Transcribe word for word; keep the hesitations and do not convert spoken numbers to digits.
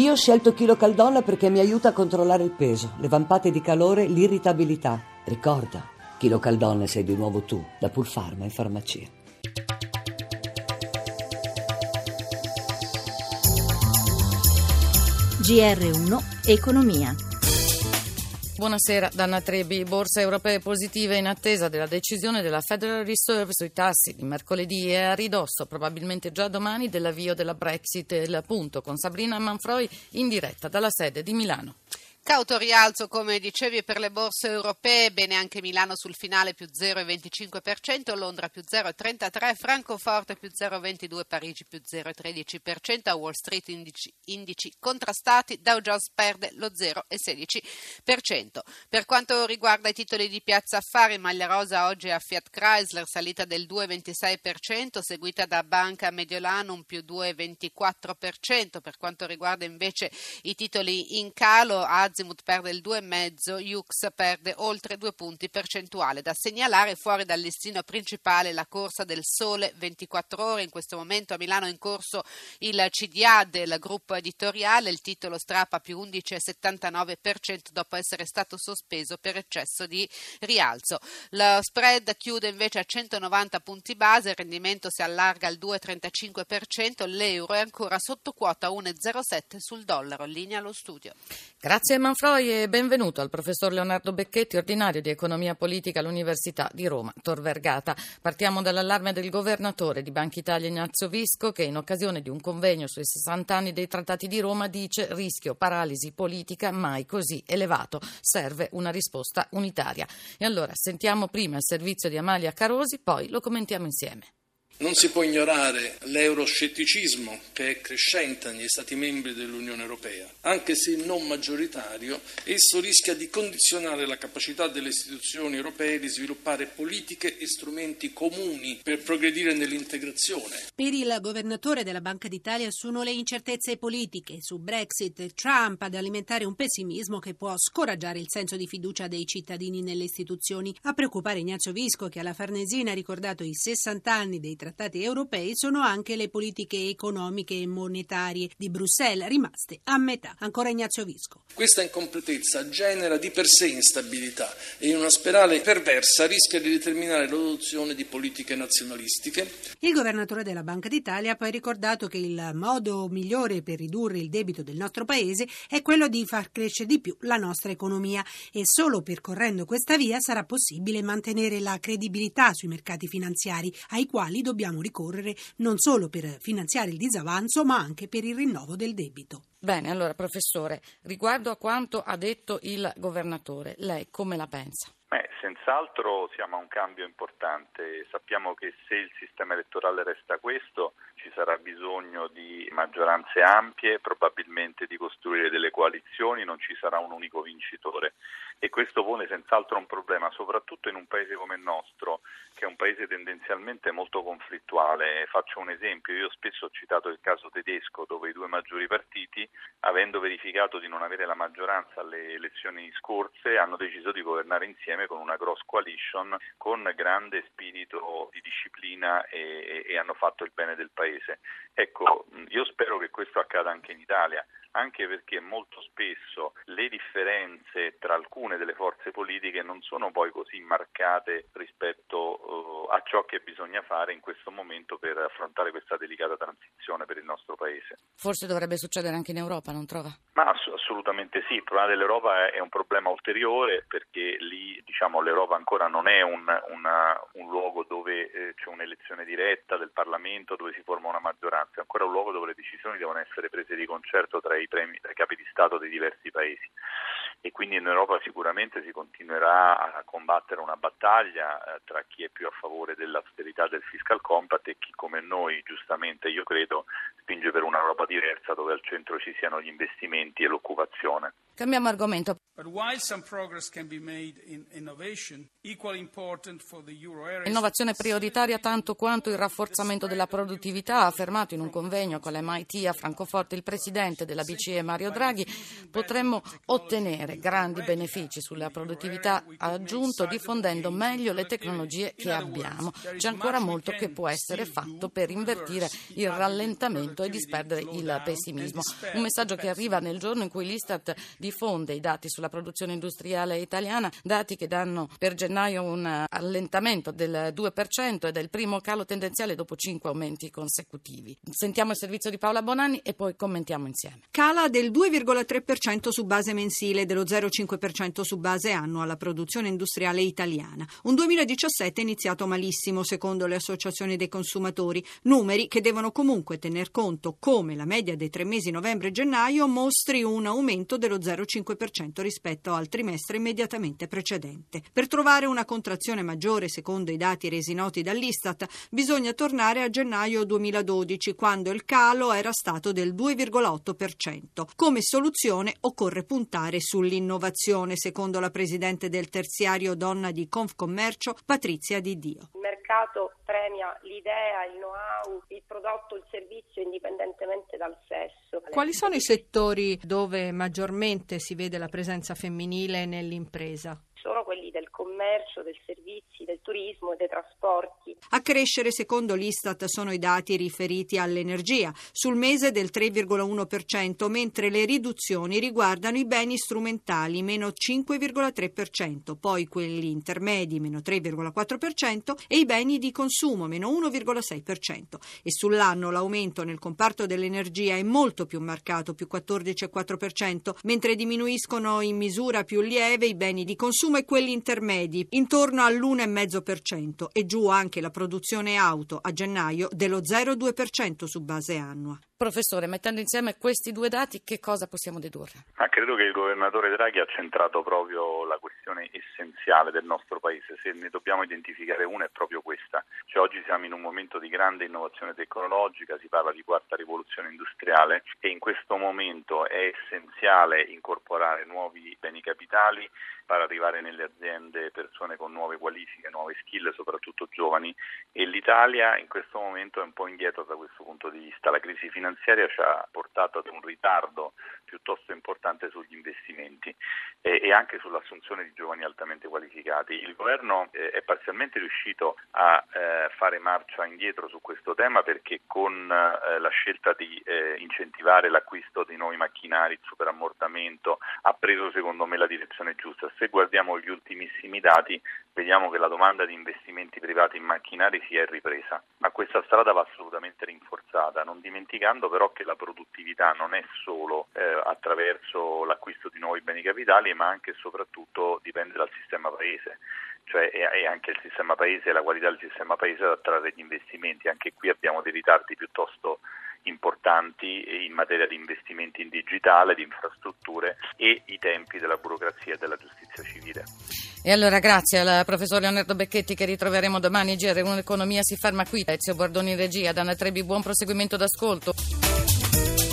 Io ho scelto Chilocaldonna perché mi aiuta a controllare il peso, le vampate di calore, l'irritabilità. Ricorda, Chilocaldonna sei di nuovo tu, da Pool Pharma in farmacia. G R uno Economia. Buonasera, Dana Trebi. Borse europee positive in attesa della decisione della Federal Reserve sui tassi di mercoledì e a ridosso, probabilmente già domani, dell'avvio della Brexit e il punto con Sabrina Manfroi in diretta dalla sede di Milano. Cauto rialzo, come dicevi, per le borse europee, bene anche Milano sul finale più zero virgola venticinque per cento, Londra più zero virgola trentatré per cento, Francoforte più zero virgola ventidue per cento, Parigi più zero virgola tredici per cento, a Wall Street indici, indici contrastati, Dow Jones perde lo zero virgola sedici per cento. Per quanto riguarda i titoli di Piazza Affari, Maglia Rosa oggi a Fiat Chrysler salita del due virgola ventisei per cento, seguita da Banca Mediolanum più due virgola ventiquattro per cento, per quanto riguarda invece i titoli in calo, Azzimut perde il due virgola cinque per cento, Jux perde oltre due punti percentuali. Da segnalare fuori dal listino principale la corsa del Sole ventiquattro Ore. In questo momento a Milano è in corso il C D A del gruppo editoriale, il titolo strappa più undici virgola settantanove per cento dopo essere stato sospeso per eccesso di rialzo. Lo spread chiude invece a centonovanta punti base, il rendimento si allarga al due virgola trentacinque per cento, l'euro è ancora sotto quota uno virgola zero sette sul dollaro. Linea allo studio. Grazie Manfroi e benvenuto al professor Leonardo Becchetti, ordinario di Economia Politica all'Università di Roma Tor Vergata. Partiamo dall'allarme del governatore di Banca Italia Ignazio Visco, che in occasione di un convegno sui sessanta anni dei Trattati di Roma dice: rischio paralisi politica mai così elevato, serve una risposta unitaria. E allora sentiamo prima il servizio di Amalia Carosi, poi lo commentiamo insieme. Non si può ignorare l'euroscetticismo che è crescente negli Stati membri dell'Unione Europea. Anche se non maggioritario, esso rischia di condizionare la capacità delle istituzioni europee di sviluppare politiche e strumenti comuni per progredire nell'integrazione. Per il governatore della Banca d'Italia sono le incertezze politiche su Brexit e Trump ad alimentare un pessimismo che può scoraggiare il senso di fiducia dei cittadini nelle istituzioni. A preoccupare Ignazio Visco, che alla Farnesina ha ricordato i sessanta anni dei trattati europei, sono anche le politiche economiche e monetarie di Bruxelles, rimaste a metà. Ancora Ignazio Visco. Questa incompletezza genera di per sé instabilità e in una spirale perversa rischia di determinare l'adozione di politiche nazionalistiche. Il governatore della Banca d'Italia ha poi ricordato che il modo migliore per ridurre il debito del nostro paese è quello di far crescere di più la nostra economia, e solo percorrendo questa via sarà possibile mantenere la credibilità sui mercati finanziari, ai quali dobbiamo dobbiamo ricorrere non solo per finanziare il disavanzo, ma anche per il rinnovo del debito. Bene, allora professore, riguardo a quanto ha detto il governatore, lei come la pensa? Beh, senz'altro siamo a un cambio importante. Sappiamo che se il sistema elettorale resta questo, ci sarà bisogno di maggioranze ampie, probabilmente di costruire delle coalizioni, non ci sarà un unico vincitore. E questo pone senz'altro un problema, soprattutto in un paese come il nostro, che è un paese tendenzialmente molto conflittuale. Faccio un esempio, io spesso ho citato il caso tedesco, dove i due maggiori partiti, avendo verificato di non avere la maggioranza alle elezioni scorse, hanno deciso di governare insieme con una gross coalition, con grande spirito di disciplina e, e hanno fatto il bene del paese. Ecco, io spero che questo accada anche in Italia, anche perché molto spesso le differenze tra alcune delle forze politiche non sono poi così marcate rispetto uh, a ciò che bisogna fare in questo momento per affrontare questa delicata transizione per il nostro paese. Forse dovrebbe succedere anche in Europa, non trova? Ma ass- assolutamente sì, il problema dell'Europa è un problema ulteriore, perché lì diciamo l'Europa ancora non è un, una, un luogo dove eh, c'è un'elezione diretta del Parlamento, dove si forma una maggioranza, è ancora un luogo dove le decisioni devono essere prese di concerto tra i premi, tra i capi di Stato dei diversi paesi, e quindi in Europa sicuramente si continuerà a combattere una battaglia eh, tra chi è più a favore dell'austerità del fiscal compact e chi come noi, giustamente io credo, spinge per un'Europa diversa dove al centro ci siano gli investimenti e l'occupazione. Cambiamo argomento. Innovazione prioritaria tanto quanto il rafforzamento della produttività, ha affermato in un convegno con l'M I T a Francoforte il presidente della B C E Mario Draghi. Potremmo ottenere grandi benefici sulla produttività, ha aggiunto, diffondendo meglio le tecnologie che abbiamo. C'è ancora molto che può essere fatto per invertire il rallentamento appunto, e disperdere il pessimismo. Un messaggio che arriva nel giorno in cui l'Istat diffonde i dati sulla produzione industriale italiana, dati che danno per gennaio un allentamento del due per cento ed è il primo calo tendenziale dopo cinque aumenti consecutivi. Sentiamo il servizio di Paola Bonanni e poi commentiamo insieme. Cala del due virgola tre per cento su base mensile e dello zero virgola cinque per cento su base annua la produzione industriale italiana. Un duemiladiciassette iniziato malissimo, secondo le associazioni dei consumatori, numeri che devono comunque tener conto come la media dei tre mesi novembre e gennaio mostri un aumento dello zero virgola cinque per cento rispetto al trimestre immediatamente precedente. Per trovare una contrazione maggiore, secondo i dati resi noti dall'Istat, bisogna tornare a gennaio duemiladodici, quando il calo era stato del due virgola otto per cento. Come soluzione occorre puntare sull'innovazione, secondo la presidente del terziario donna di Confcommercio, Patrizia Di Dio. Il mercato premia l'idea, il know-how, il prodotto, il servizio, indipendentemente dal sesso. Quali sono i settori dove maggiormente si vede la presenza femminile nell'impresa? Sono quelli del commercio, dei servizi, del turismo e dei trasporti. A crescere, secondo l'Istat, sono i dati riferiti all'energia, sul mese del tre virgola uno per cento, mentre le riduzioni riguardano i beni strumentali, meno cinque virgola tre per cento, poi quelli intermedi, meno tre virgola quattro per cento, e i beni di consumo, meno uno virgola sei per cento. E sull'anno l'aumento nel comparto dell'energia è molto più marcato, più quattordici virgola quattro per cento, mentre diminuiscono in misura più lieve i beni di consumo e quelli intermedi, intorno all'uno virgola cinque per cento, e giù anche la produzione auto a gennaio dello zero virgola due per cento su base annua. Professore, mettendo insieme questi due dati, che cosa possiamo dedurre? Ah, credo che il governatore Draghi ha centrato proprio la questione essenziale del nostro paese. Se ne dobbiamo identificare una, è proprio questa. Cioè, oggi siamo in un momento di grande innovazione tecnologica, si parla di quarta rivoluzione industriale e in questo momento è essenziale incorporare nuovi beni capitali, far arrivare nelle aziende persone con nuove qualifiche, nuove skill, soprattutto giovani, e l'Italia in questo momento è un po' indietro da questo punto di vista. La crisi finanziaria ci ha portato ad un ritardo piuttosto importante sugli investimenti e, e anche sull'assunzione di giovani altamente qualificati. Il governo eh, è parzialmente riuscito a eh, fare marcia indietro su questo tema, perché con eh, la scelta di eh, incentivare l'acquisto dei nuovi macchinari, il superammortamento, ha preso secondo me la direzione giusta. Se guardiamo gli ultimissimi dati vediamo che la domanda di investimenti privati in macchinari si è ripresa, ma questa strada va assolutamente rinforzata, non dimenticando però che la produttività non è solo eh, attraverso l'acquisto di nuovi beni capitali, ma anche e soprattutto dipende dal sistema paese. Cioè è anche il sistema paese, la qualità del sistema paese ad attrarre gli investimenti. Anche qui abbiamo dei ritardi piuttosto importanti in materia di investimenti in digitale, di infrastrutture e i tempi della burocrazia e della giustizia civile. E allora grazie al professor Leonardo Becchetti, che ritroveremo domani. G R uno Economia si ferma qui. Ezio Bordoni in regia, Dana Trebi, buon proseguimento d'ascolto.